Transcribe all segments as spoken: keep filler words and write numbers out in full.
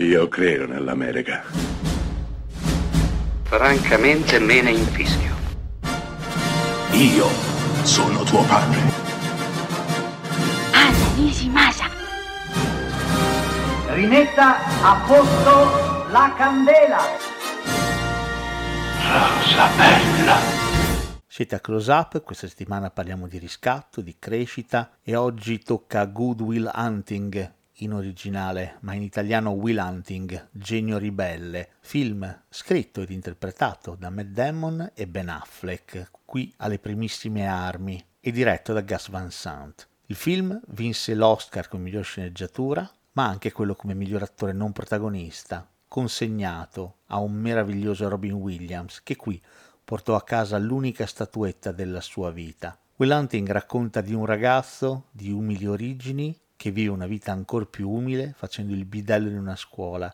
Io credo nell'America. Francamente me ne infischio. Io sono tuo padre. Anna Nishimasa. Rimetta a posto la candela. Rosa bella. Siete a Close Up, questa settimana parliamo di riscatto, di crescita e oggi tocca Good Will Hunting in originale, ma in italiano Will Hunting, Genio ribelle, film scritto ed interpretato da Matt Damon e Ben Affleck, qui alle primissime armi, e diretto da Gus Van Sant. Il film vinse l'Oscar come miglior sceneggiatura, ma anche quello come miglior attore non protagonista, consegnato a un meraviglioso Robin Williams, che qui portò a casa l'unica statuetta della sua vita. Will Hunting racconta di un ragazzo di umili origini che vive una vita ancora più umile facendo il bidello in una scuola.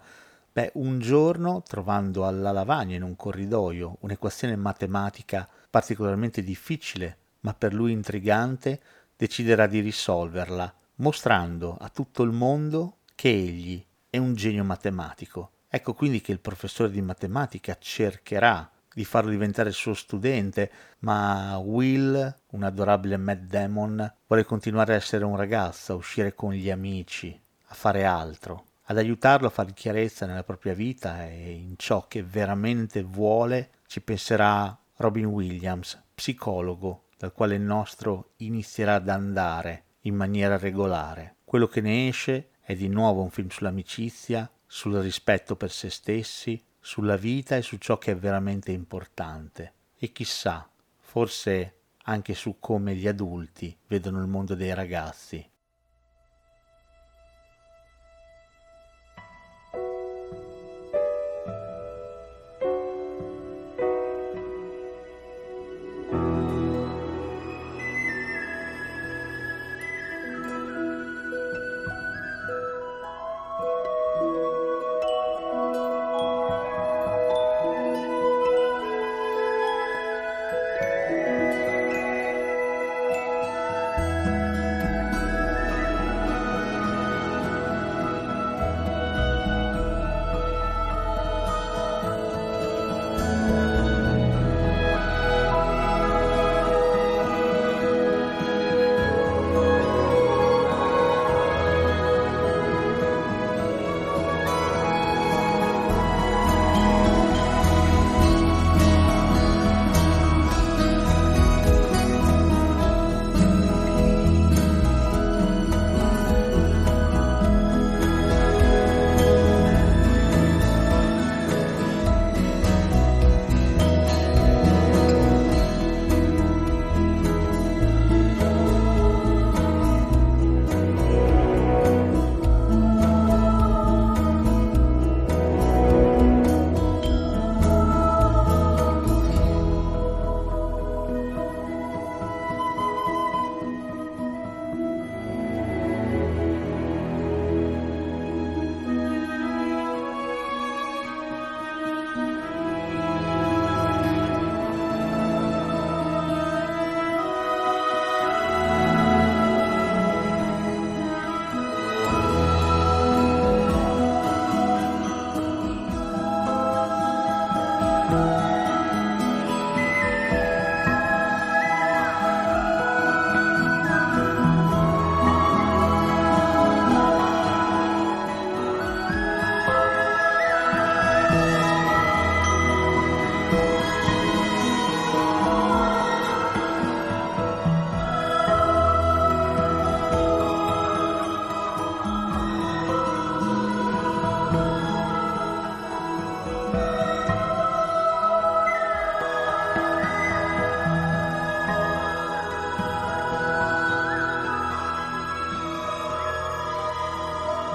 Beh, un giorno, trovando alla lavagna in un corridoio un'equazione matematica particolarmente difficile, ma per lui intrigante, deciderà di risolverla, mostrando a tutto il mondo che egli è un genio matematico. Ecco quindi che il professore di matematica cercherà di farlo diventare il suo studente, ma Will, un adorabile Matt Damon, vuole continuare a essere un ragazzo, a uscire con gli amici, a fare altro, ad aiutarlo a fare chiarezza nella propria vita e in ciò che veramente vuole. Ci penserà Robin Williams, psicologo, dal quale il nostro inizierà ad andare in maniera regolare. Quello che ne esce è di nuovo un film sull'amicizia, sul rispetto per se stessi, sulla vita e su ciò che è veramente importante. E chissà, forse anche su come gli adulti vedono il mondo dei ragazzi.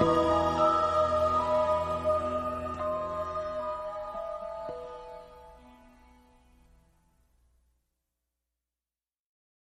Thank you.